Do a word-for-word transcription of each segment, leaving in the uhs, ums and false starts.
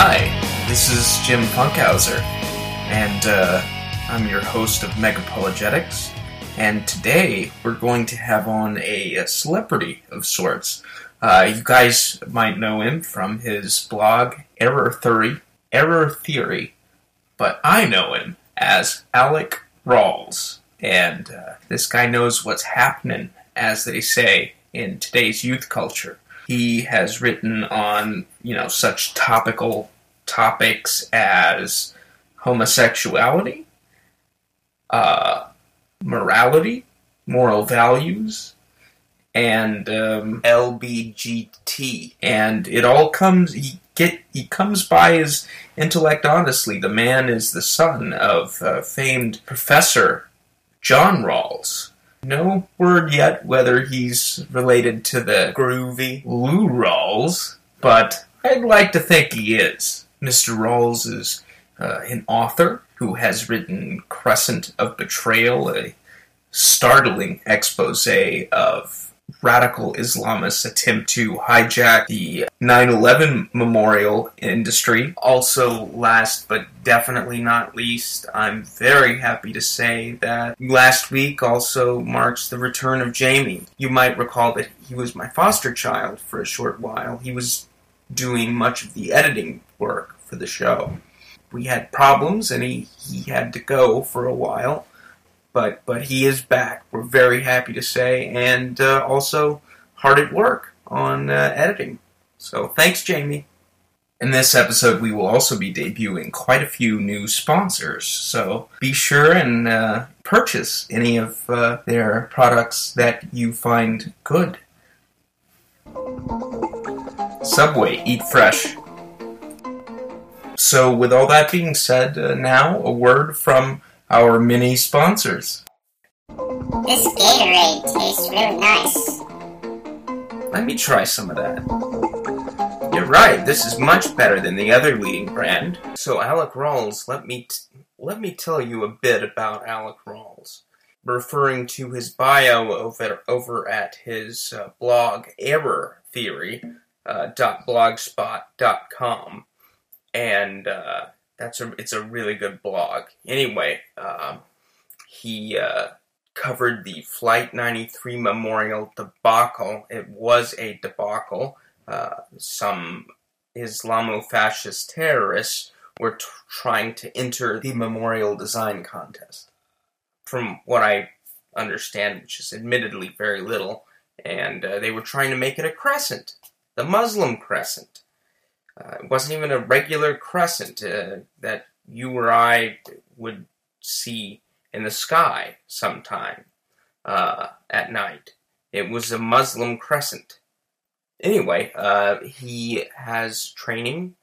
Hi, this is Jim Funkhauser, and uh, I'm your host of Megapologetics, and today we're going to have on a, a celebrity of sorts. Uh, you guys might know him from his blog, Error Theory, Error Theory, but I know him as Alec Rawls, and uh, this guy knows what's happening, as they say, in today's youth culture. He has written on, you know, such topical topics as homosexuality, uh, morality, moral values, and um, L B G T. And it all comes, he, get, he comes by his intellect honestly. The man is the son of uh, famed Professor John Rawls. No word yet whether he's related to the groovy Lou Rawls, but I'd like to think he is. Mister Rawls is uh, an author who has written Crescent of Betrayal, a startling expose of radical Islamists' attempt to hijack the nine eleven memorial industry. Also, last but definitely not least, I'm very happy to say that last week also marks the return of Jamie. You might recall that he was my foster child for a short while. He was doing much of the editing work for the show. We had problems, and he, he had to go for a while. But but he is back, we're very happy to say, and uh, also hard at work on uh, editing. So thanks, Jamie. In this episode, we will also be debuting quite a few new sponsors, so be sure and uh, purchase any of uh, their products that you find good. Subway, eat fresh. So with all that being said, uh, now a word from our mini sponsors. This Gatorade tastes really nice. Let me try some of that. You're right, this is much better than the other leading brand. So Alec Rawls, let me t- let me tell you a bit about Alec Rawls. Referring to his bio over, over at his uh, blog, Error Theory, uh, .blogspot dot com, and... Uh, That's a, it's a really good blog. Anyway, um, he uh, covered the Flight ninety-three Memorial debacle. It was a debacle. Uh, some Islamo-fascist terrorists were t- trying to enter the memorial design contest. From what I understand, which is admittedly very little, and uh, they were trying to make it a crescent, the Muslim crescent. Uh, it wasn't even a regular crescent uh, that you or I would see in the sky sometime uh, at night. It was a Muslim crescent. Anyway, uh, he has training.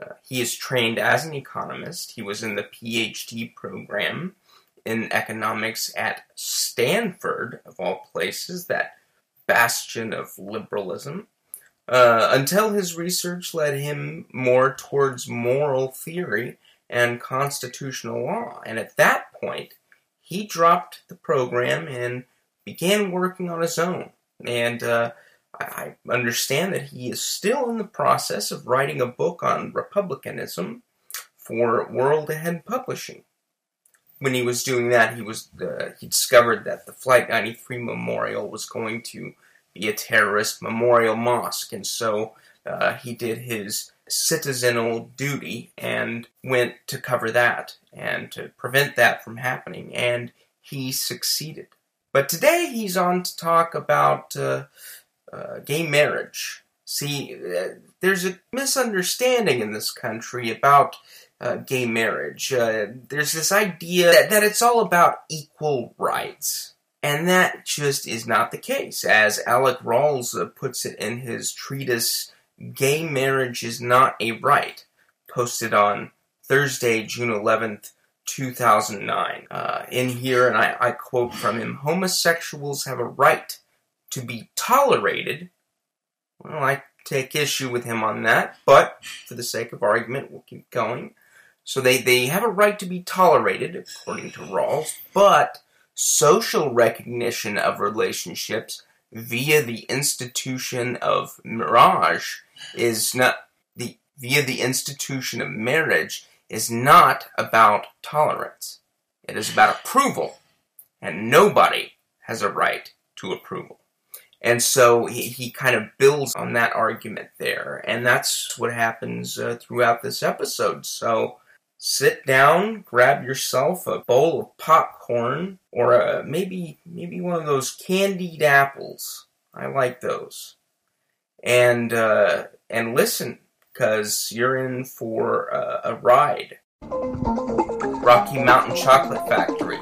Uh, he is trained as an economist. He was in the P H D program in economics at Stanford, of all places, that bastion of liberalism. Uh, until his research led him more towards moral theory and constitutional law. And at that point, he dropped the program and began working on his own. And uh, I understand that he is still in the process of writing a book on republicanism for World Ahead Publishing. When he was doing that, he was uh, he discovered that the Flight ninety-three Memorial was going to be a terrorist memorial mosque, and so uh, he did his citizenal duty and went to cover that and to prevent that from happening, and he succeeded. But today he's on to talk about uh, uh, gay marriage. See, uh, there's a misunderstanding in this country about uh, gay marriage. Uh, there's this idea that, that it's all about equal rights. And that just is not the case. As Alec Rawls puts it in his treatise, Gay Marriage is Not a Right, posted on Thursday, June eleventh, two thousand nine. Uh, in here, and I, I quote from him, homosexuals have a right to be tolerated. Well, I take issue with him on that, but for the sake of argument, we'll keep going. So they, they have a right to be tolerated, according to Rawls, but social recognition of relationships via the institution of marriage is not the via the institution of marriage is not about tolerance. It is about approval, and nobody has a right to approval. And so he, he kind of builds on that argument there, and that's what happens uh, throughout this episode. So sit down, grab yourself a bowl of popcorn, or a, maybe maybe one of those candied apples. I like those. And uh, and listen, because you're in for uh, a ride. Rocky Mountain Chocolate Factory.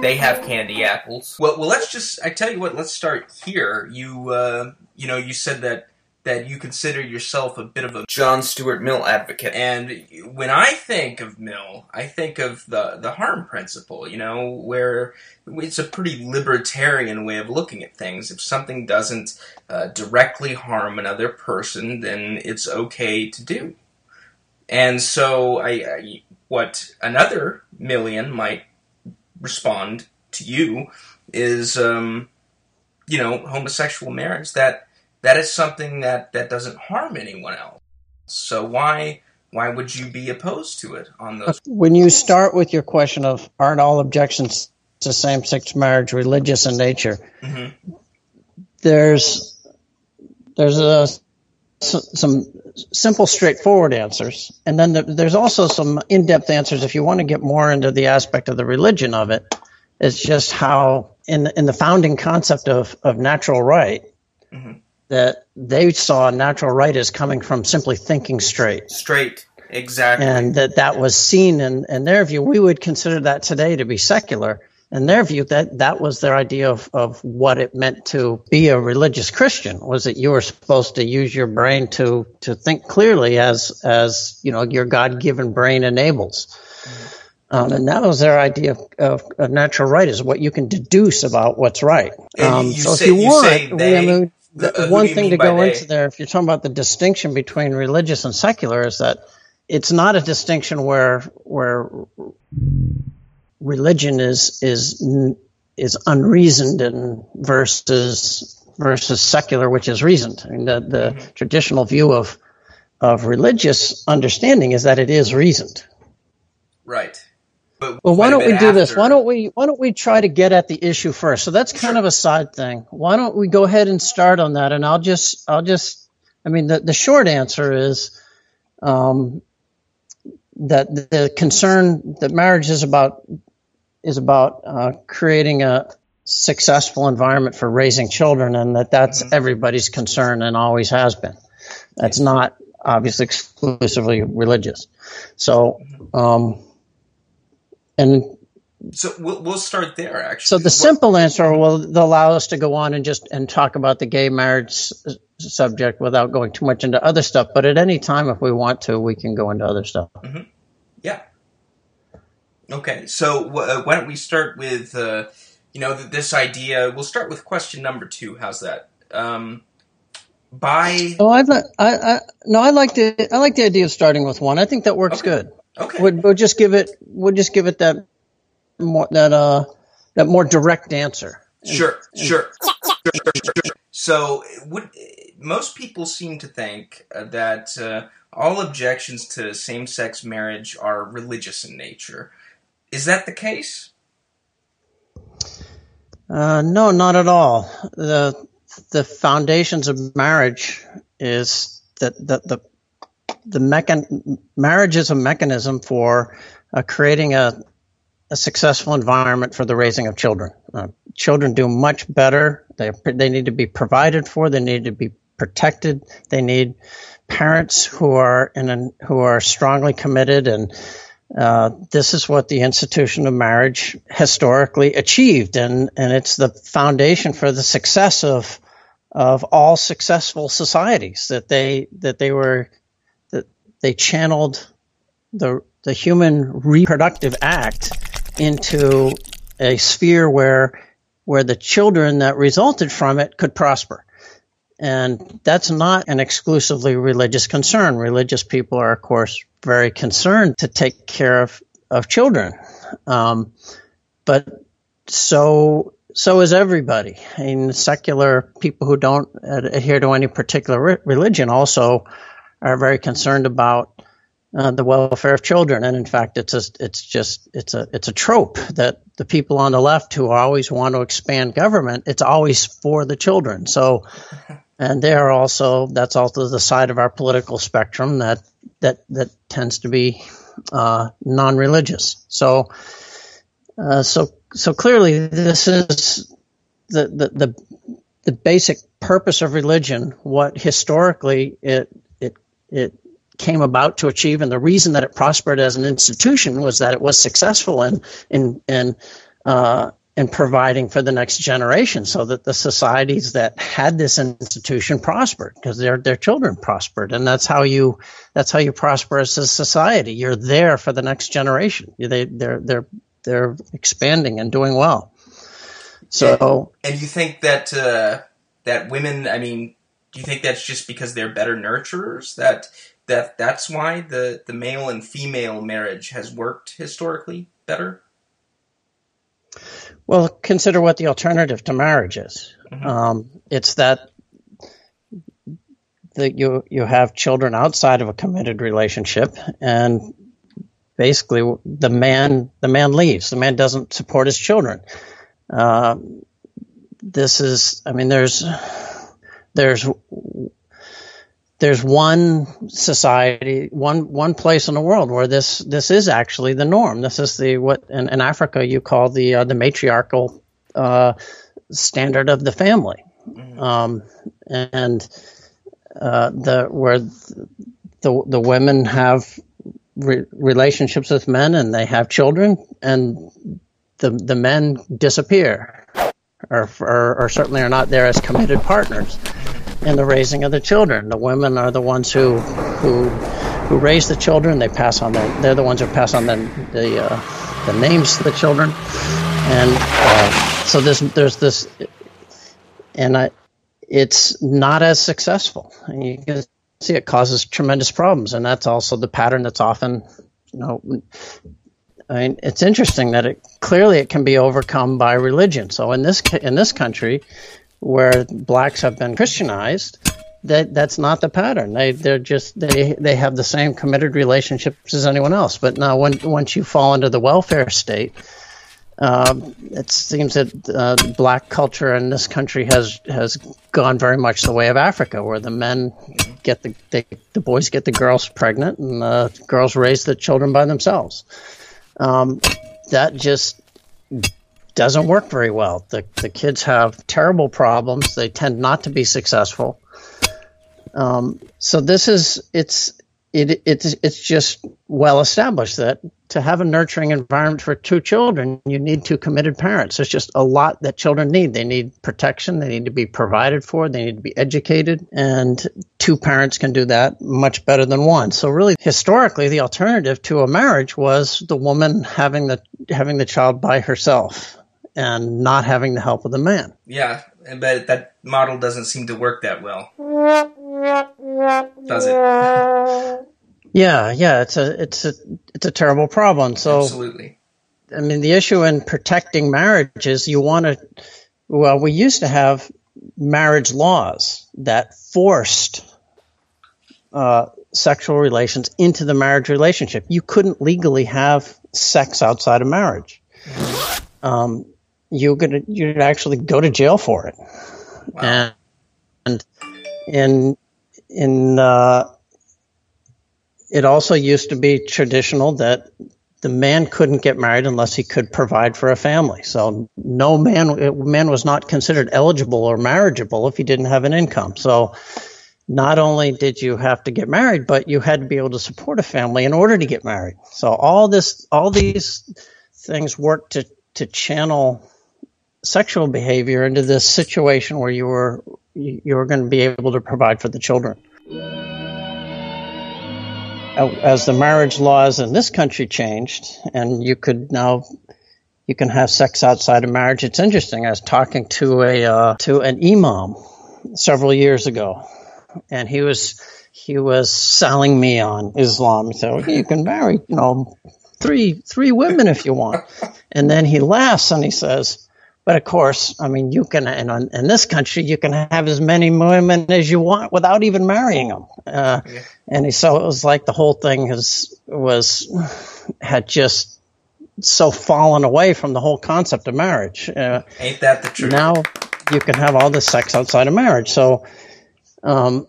They have candy apples. Well, well, let's just, I tell you what, let's start here. You, uh, you know, you said that, that you consider yourself a bit of a John Stuart Mill advocate. And when I think of Mill, I think of the, the harm principle, you know, where it's a pretty libertarian way of looking at things. If something doesn't uh, directly harm another person, then it's okay to do. And so I, I what another Millian might respond to you is, um, you know, homosexual marriage, that that is something that, that doesn't harm anyone else. So why why would you be opposed to it on those? When you start with your question of aren't all objections to same-sex marriage religious in nature, mm-hmm. there's there's a, some simple, straightforward answers, and then the, there's also some in-depth answers if you want to get more into the aspect of the religion of it. It's just how in in the founding concept of, of natural right, mm-hmm. that they saw natural right as coming from simply thinking straight. Straight, exactly. And that that was seen in, in their view. We would consider that today to be secular. In their view, that, that was their idea of, of what it meant to be a religious Christian, was that you were supposed to use your brain to, to think clearly as, as you know, your God-given brain enables. Um, and that was their idea of, of, of natural right, is what you can deduce about what's right. Um, so say, if you, you weren't, they, I mean, the, uh, one thing to go they? into there, if you're talking about the distinction between religious and secular, is that it's not a distinction where where religion is is is unreasoned and versus versus secular, which is reasoned. I mean, the, the mm-hmm. traditional view of of religious understanding is that it is reasoned. Right. But well, why don't we do after. this? Why don't we why don't we try to get at the issue first? So that's kind sure. of a side thing. Why don't we go ahead and start on that? And I'll just I'll just I mean the, the short answer is um, that the concern that marriage is about. is about uh, creating a successful environment for raising children, and that that's mm-hmm. everybody's concern and always has been. That's not obviously exclusively religious. So, um, and so we'll, we'll start there. Actually, so the simple answer will allow us to go on and just and talk about the gay marriage subject without going too much into other stuff. But at any time, if we want to, we can go into other stuff. Mm-hmm. Yeah. Okay, so uh, why don't we start with, uh, you know, this idea. We'll start with question number two. How's that? Um, by oh, I'd like, I, I no, I like the I like the idea of starting with one. I think that works okay. good. Okay, we'll, we'll just give it. We'll just give it that more that uh that more direct answer. Sure, and, sure. And, sure, sure, sure. So, would most people seem to think uh, that uh, all objections to same-sex marriage are religious in nature? Is that the case? Uh, no, not at all. The the foundations of marriage is that the the the mechan- marriage is a mechanism for uh, creating a a successful environment for the raising of children. Uh, children do much better. They they need to be provided for. They need to be protected. They need parents who are in an, who are strongly committed and. Uh, this is what the institution of marriage historically achieved, and, and it's the foundation for the success of of all successful societies. That they that they were that they channeled the the human reproductive act into a sphere where where the children that resulted from it could prosper. And that's not an exclusively religious concern. Religious people are, of course, very concerned to take care of, of children. Um, but so so is everybody. And secular people who don't adhere to any particular re- religion also are very concerned about uh, the welfare of children. And in fact, it's a, it's just it's a it's a trope that the people on the left who always want to expand government, it's always for the children. So, and they are also that's also the side of our political spectrum that that that tends to be uh, non-religious. So, uh, so so clearly, this is the the the, the basic purpose of religion, what historically it it it came about to achieve, and the reason that it prospered as an institution was that it was successful in in in uh, in providing for the next generation, so that the societies that had this institution prospered because their their children prospered, and that's how you that's how you prosper as a society. You're there for the next generation. They they're they're they're expanding and doing well. So and, and you think that. Uh... That women, I mean, do you think that's just because they're better nurturers? That that that's why the, the male and female marriage has worked historically better? Well, consider what the alternative to marriage is. Mm-hmm. Um, it's that that you you have children outside of a committed relationship, and basically the man the man leaves. The man doesn't support his children. Uh, This is, I mean, there's, there's, there's one society, one, one place in the world where this, this is actually the norm. This is the, what in, in Africa you call the, uh, the matriarchal, uh, standard of the family. Mm-hmm. Um, and, uh, the, where the, the, the women have re- relationships with men and they have children and the, the men disappear. Or, or, or certainly are not there as committed partners in the raising of the children. The women are the ones who who, who raise the children. They pass on their, they're the ones who pass on the the, uh, the names to the children. And uh, so this, there's this, and I, it's not as successful. And you can see it causes tremendous problems. And that's also the pattern that's often, you know. I mean, it's interesting that it clearly it can be overcome by religion. So in this in this country, where blacks have been Christianized, that that's not the pattern. They they're just they they have the same committed relationships as anyone else. But now, when, once you fall into the welfare state, um, it seems that uh, black culture in this country has has gone very much the way of Africa, where the men get the they, the boys get the girls pregnant, and the girls raise the children by themselves. Um, that just doesn't work very well. The the kids have terrible problems. They tend not to be successful. Um, so this is it's it it's it's just well established that to have a nurturing environment for two children, you need two committed parents. There's just a lot that children need. They need protection. They need to be provided for. They need to be educated. And two parents can do that much better than one. So really, historically, the alternative to a marriage was the woman having the having the child by herself and not having the help of the man. Yeah, but that model doesn't seem to work that well, does it? Yeah, yeah, it's a it's a it's a terrible problem. So, absolutely. I mean, the issue in protecting marriage is you want to. Well, we used to have marriage laws that forced uh, sexual relations into the marriage relationship. You couldn't legally have sex outside of marriage. Um, you could you'd actually go to jail for it. Wow. And in in. Uh, It also used to be traditional that the man couldn't get married unless he could provide for a family. So no man, man was not considered eligible or marriageable if he didn't have an income. So not only did you have to get married, but you had to be able to support a family in order to get married. So all this, all these things worked to, to channel sexual behavior into this situation where you were you were going to be able to provide for the children. As the marriage laws in this country changed, and you could now you can have sex outside of marriage. It's interesting. I was talking to a uh, to an imam several years ago, and he was he was selling me on Islam. So you can marry, you know, three three women if you want. And then he laughs and he says, But of course, I mean, you can, and in this country, you can have as many women as you want without even marrying them. Uh, yeah. And so it was like the whole thing has, was, had just so fallen away from the whole concept of marriage. Uh, Ain't that the truth? Now you can have all this sex outside of marriage. So, um,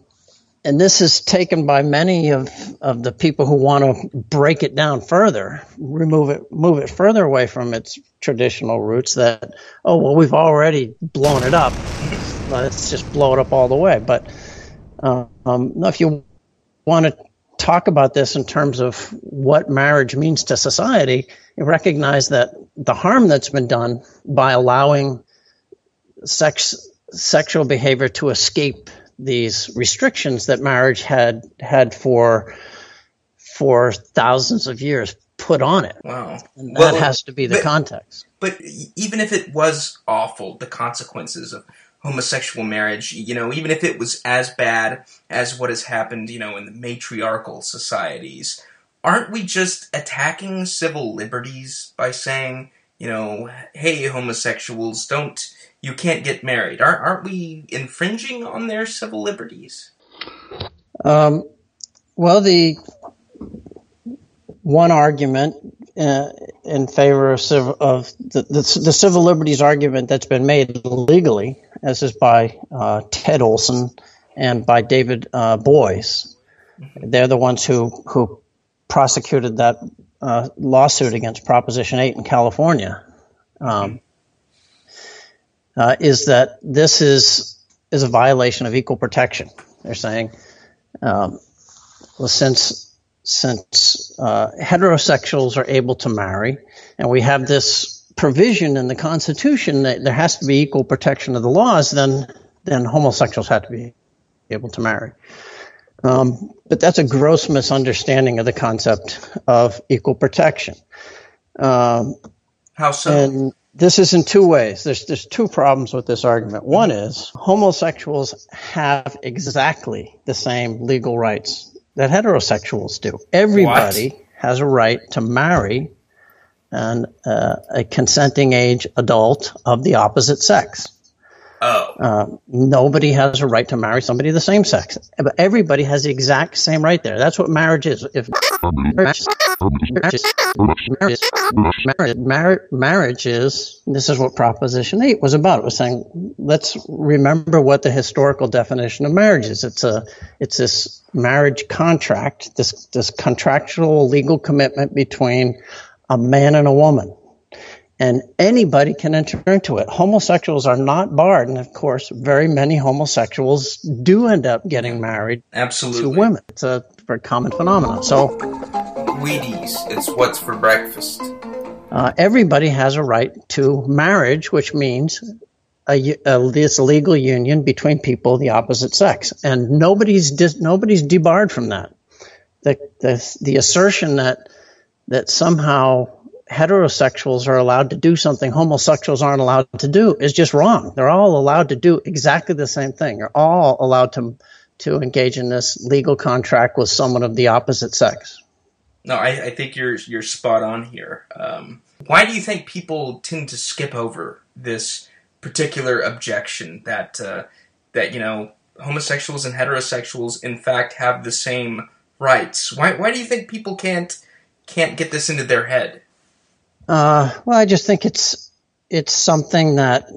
and this is taken by many of, of the people who want to break it down further, remove it, move it further away from its traditional roots that, oh, well, we've already blown it up. Let's just blow it up all the way. But um, if you want to talk about this in terms of what marriage means to society, you recognize that the harm that's been done by allowing sex, sexual behavior to escape these restrictions that marriage had had for for thousands of years put on it. Wow. And well, that has to be the but, context. But even if it was awful, the consequences of homosexual marriage, you know, even if it was as bad as what has happened, you know, in the matriarchal societies, aren't we just attacking civil liberties by saying, you know, hey, homosexuals, don't you can't get married. Aren't, aren't we infringing on their civil liberties? Um, well, the one argument uh, in favor of, civ- of the, the, the civil liberties argument that's been made legally, as is by uh, Ted Olson and by David uh, Boies, mm-hmm. They're the ones who, who prosecuted that uh, lawsuit against Proposition eight in California. Um, mm-hmm. Uh, is that this is is a violation of equal protection? They're saying, um, well, since since uh, heterosexuals are able to marry, and we have this provision in the Constitution that there has to be equal protection of the laws, then then homosexuals have to be able to marry. Um, but that's a gross misunderstanding of the concept of equal protection. Um, How so? And, This is in two ways. There's there's two problems with this argument. One is homosexuals have exactly the same legal rights that heterosexuals do. Everybody what? has a right to marry an uh, a consenting age adult of the opposite sex. Oh. Uh, nobody has a right to marry somebody of the same sex. But everybody has the exact same right there. That's what marriage is. If marriage, marriage, marriage, marriage, marriage, marriage is, this is what Proposition eight was about. It was saying, let's remember what the historical definition of marriage is. It's a, it's this marriage contract, this this contractual legal commitment between a man and a woman. And anybody can enter into it. Homosexuals are not barred. And, of course, very many homosexuals do end up getting married Absolutely. to women. It's a very common phenomenon. So, Wheaties, it's what's for breakfast. Uh, everybody has a right to marriage, which means a, a, this legal union between people of the opposite sex. And nobody's dis, nobody's debarred from that. The, the, the assertion that that somehow heterosexuals are allowed to do something homosexuals aren't allowed to do is just wrong. They're all allowed to do exactly the same thing. They're all allowed to to engage in this legal contract with someone of the opposite sex. No, I, I think you're you're spot on here. Um, why do you think people tend to skip over this particular objection that uh, that you know homosexuals and heterosexuals in fact have the same rights? Why why do you think people can't can't get this into their head? Uh, well, I just think it's it's something that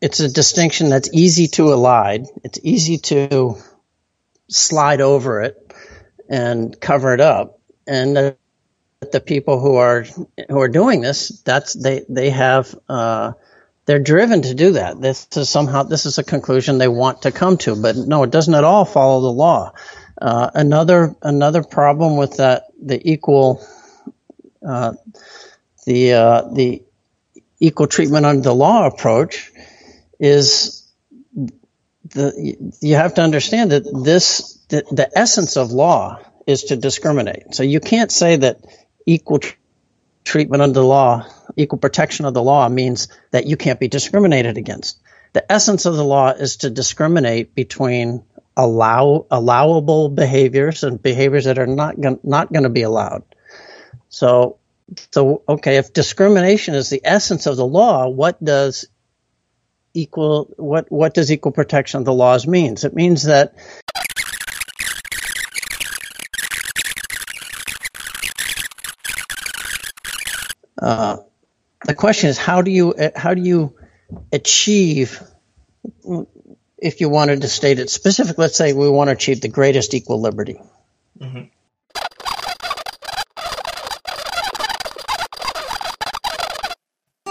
it's a distinction that's easy to elide. It's easy to slide over it and cover it up. And the, the people who are who are doing this, that's they they have uh, they're driven to do that. This is somehow this is a conclusion they want to come to. But no, it doesn't at all follow the law. Uh, another another problem with that the equal. Uh, The uh, the equal treatment under the law approach is the you have to understand that this the, the essence of law is to discriminate. So you can't say that equal tr- treatment under the law, equal protection of the law means that you can't be discriminated against. The essence of the law is to discriminate between allow allowable behaviors and behaviors that are not gonna, not going to be allowed. So. So, okay, if discrimination is the essence of the law, what does equal, what, what does equal protection of the laws means? It means that uh, the question is, how do you, how do you achieve, if you wanted to state it specific, let's say we want to achieve the greatest equal liberty. Mm-hmm.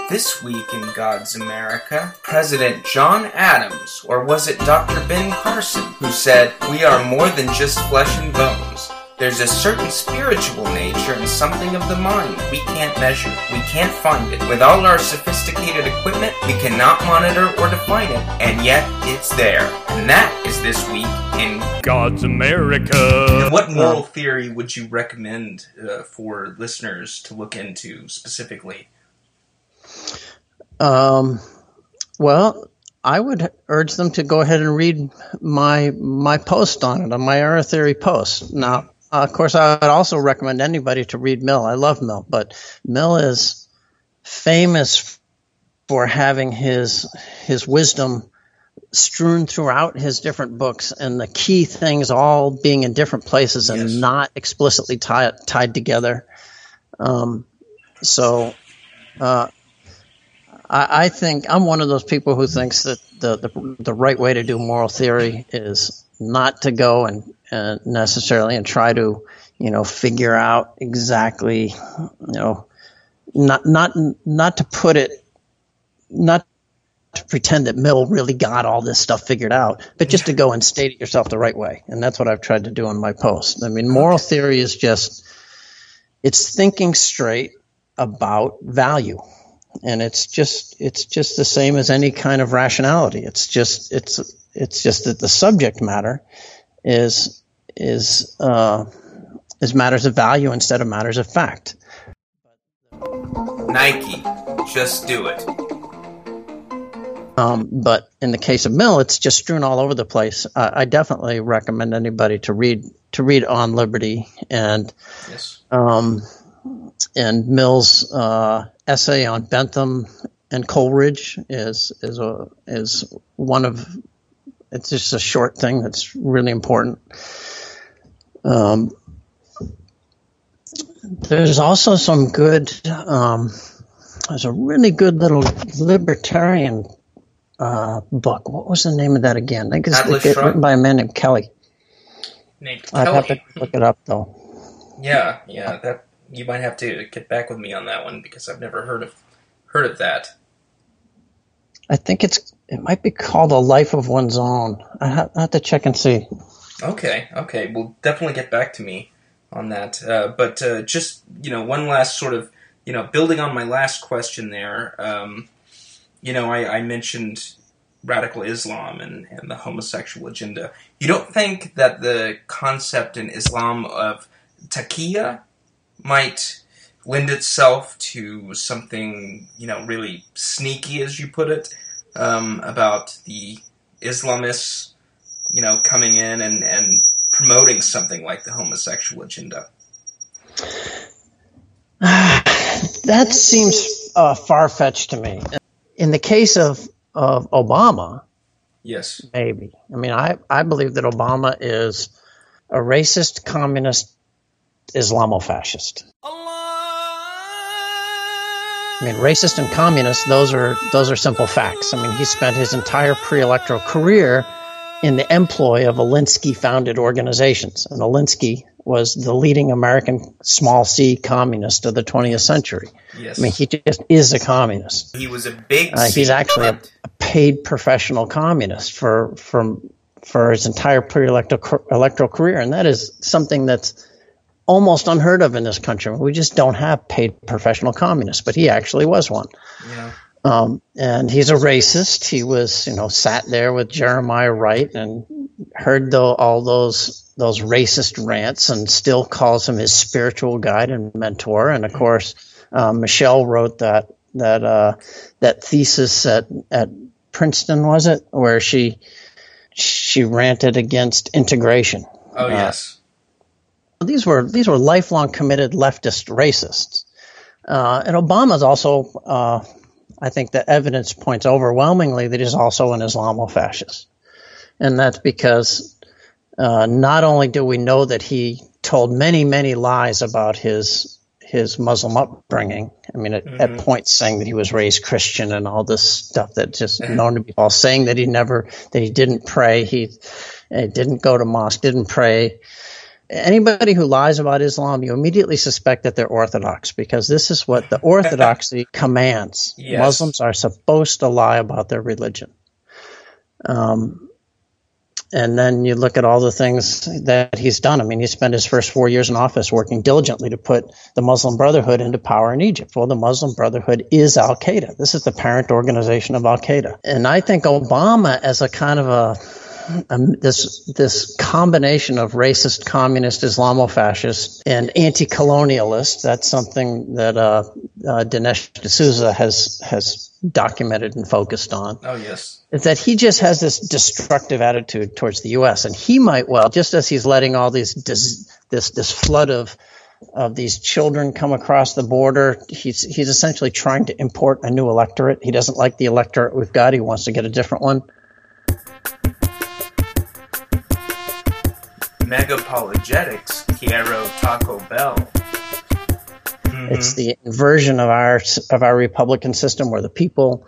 This week in God's America, President John Adams, or was it Doctor Ben Carson, who said, "We are more than just flesh and bones. There's a certain spiritual nature and something of the mind we can't measure. We can't find it. With all our sophisticated equipment, we cannot monitor or define it, and yet it's there." And that is this week in God's America. What moral theory would you recommend uh, for listeners to look into specifically? Um, well, I would urge them to go ahead and read my my post on it, on my Error Theory post. Now, uh, of course, I would also recommend anybody to read Mill. I love Mill, but Mill is famous for having his his wisdom strewn throughout his different books, and the key things all being in different places and yes. not explicitly tie, tied together. Um, so, uh. I think I'm one of those people who thinks that the, the the right way to do moral theory is not to go and uh, necessarily and try to, you know, figure out exactly, you know, not not not to put it, not to pretend that Mill really got all this stuff figured out, but just to go and state it yourself the right way. And that's what I've tried to do in my post. I mean, moral theory is just, it's thinking straight about value. And it's just it's just the same as any kind of rationality. It's just it's it's just that the subject matter is is uh, is matters of value instead of matters of fact. Nike, just do it. Um, but in the case of Mill, it's just strewn all over the place. Uh, I definitely recommend anybody to read to read On Liberty and yes. um, and Mill's. Uh, essay on Bentham and Coleridge is is a is one of it's just a short thing that's really important. Um, there's also some good um, there's a really good little libertarian uh, book. What was the name of that again? I think it's Atlas Shrugged, written by a man named Kelly. Named I'd Kelly. Have to look it up though. Yeah, yeah, that. You might have to get back with me on that one because I've never heard of heard of that. I think it's it might be called A Life of One's Own. I have, I have to check and see. Okay, okay. Well, definitely get back to me on that. Uh, but uh, just you know, one last sort of you know, building on my last question there. Um, you know, I, I mentioned radical Islam and, and the homosexual agenda. You don't think that the concept in Islam of taqiyya might lend itself to something, you know, really sneaky, as you put it, um, about the Islamists, you know, coming in and, and promoting something like the homosexual agenda? That seems uh, far-fetched to me. In the case of, of Obama, yes, maybe. I mean, I, I believe that Obama is a racist, communist, Islamofascist. I mean, racist and communist, those are those are simple facts. I mean, he spent his entire pre-electoral career in the employ of Alinsky-founded organizations, and Alinsky was the leading American small c communist of the twentieth century. Yes. I mean, he just is a communist. He was a big uh, He's actually a, a paid professional communist for, for, for his entire pre-electoral electoral career, and that is something that's almost unheard of in this country. We just don't have paid professional communists, but he actually was one. Yeah. Um, and he's a racist. He was, you know, sat there with Jeremiah Wright and heard the, all those those racist rants, and still calls him his spiritual guide and mentor. And of course, uh, Michelle wrote that that uh, that thesis at at Princeton, was it, where she she ranted against integration? Oh uh, yes. These were these were lifelong committed leftist racists, uh, and Obama's also uh, I think the evidence points overwhelmingly that he's also an Islamo-fascist. And that's because uh, not only do we know that he told many, many lies about his his Muslim upbringing, I mean, at, mm-hmm. at points saying that he was raised Christian and all this stuff that just mm-hmm. known to be false, saying that he never, that he didn't pray, he uh, didn't go to mosque, didn't pray. Anybody who lies about Islam, you immediately suspect that they're Orthodox, because this is what the orthodoxy commands. Yes. Muslims are supposed to lie about their religion. Um, and then you look at all the things that he's done. I mean, he spent his first four years in office working diligently to put the Muslim Brotherhood into power in Egypt. Well, the Muslim Brotherhood is al-Qaeda. This is the parent organization of al-Qaeda. And I think Obama, as a kind of a Um, this this combination of racist, communist, Islamo-fascist, and anti-colonialist, that's something that uh, uh, Dinesh D'Souza has has documented and focused on. Oh, yes. Is that he just has this destructive attitude towards the U S. And he might well, just as he's letting all these dis, this this flood of of these children come across the border, he's he's essentially trying to import a new electorate. He doesn't like the electorate we've got. He wants to get a different one. Megapologetics, Quiero Taco Bell. Mm-hmm. It's the inversion of our of our Republican system, where the people,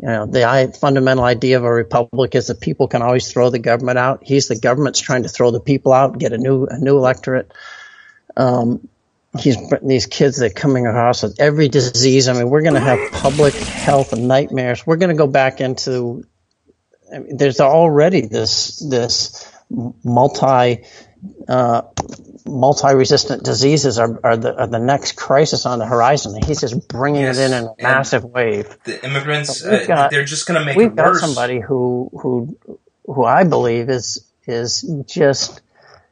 you know, the I, fundamental idea of a republic is the people can always throw the government out. He's the government's trying to throw the people out, get a new a new electorate. Um, he's these kids that are coming across with every disease. I mean, we're going to have public health nightmares. We're going to go back into. I mean, there's already this this. Multi, uh, multi-resistant diseases are, are, the, are the next crisis on the horizon. He's just bringing yes. it in in a massive and wave. The immigrants, so got, uh, they're just going to make it worse. We've got somebody who, who, who I believe is is just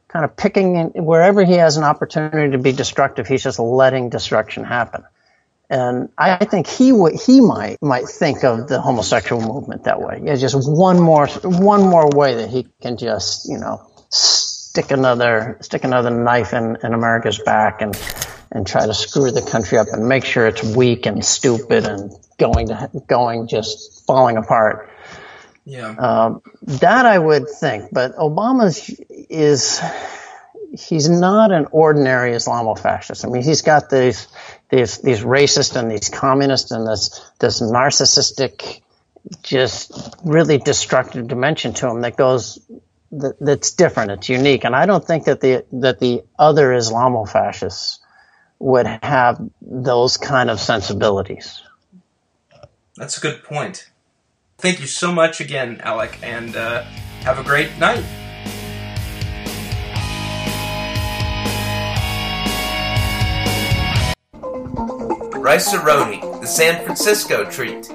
kind of picking in, wherever he has an opportunity to be destructive, he's just letting destruction happen. And I think he w- he might might think of the homosexual movement that way. Yeah, just one more one more way that he can just, you know, stick another stick another knife in, in America's back and and try to screw the country up and make sure it's weak and stupid and going to going just falling apart. Yeah, um, that I would think. But Obama's is. He's not an ordinary Islamo-fascist. I mean, he's got these, these, these racist and these communist and this, this narcissistic, just really destructive dimension to him that goes, that, that's different. It's unique. And I don't think that the, that the other Islamo-fascists would have those kind of sensibilities. That's a good point. Thank you so much again, Alec, and uh, have a great night. Rice-A-Roni, the San Francisco treat.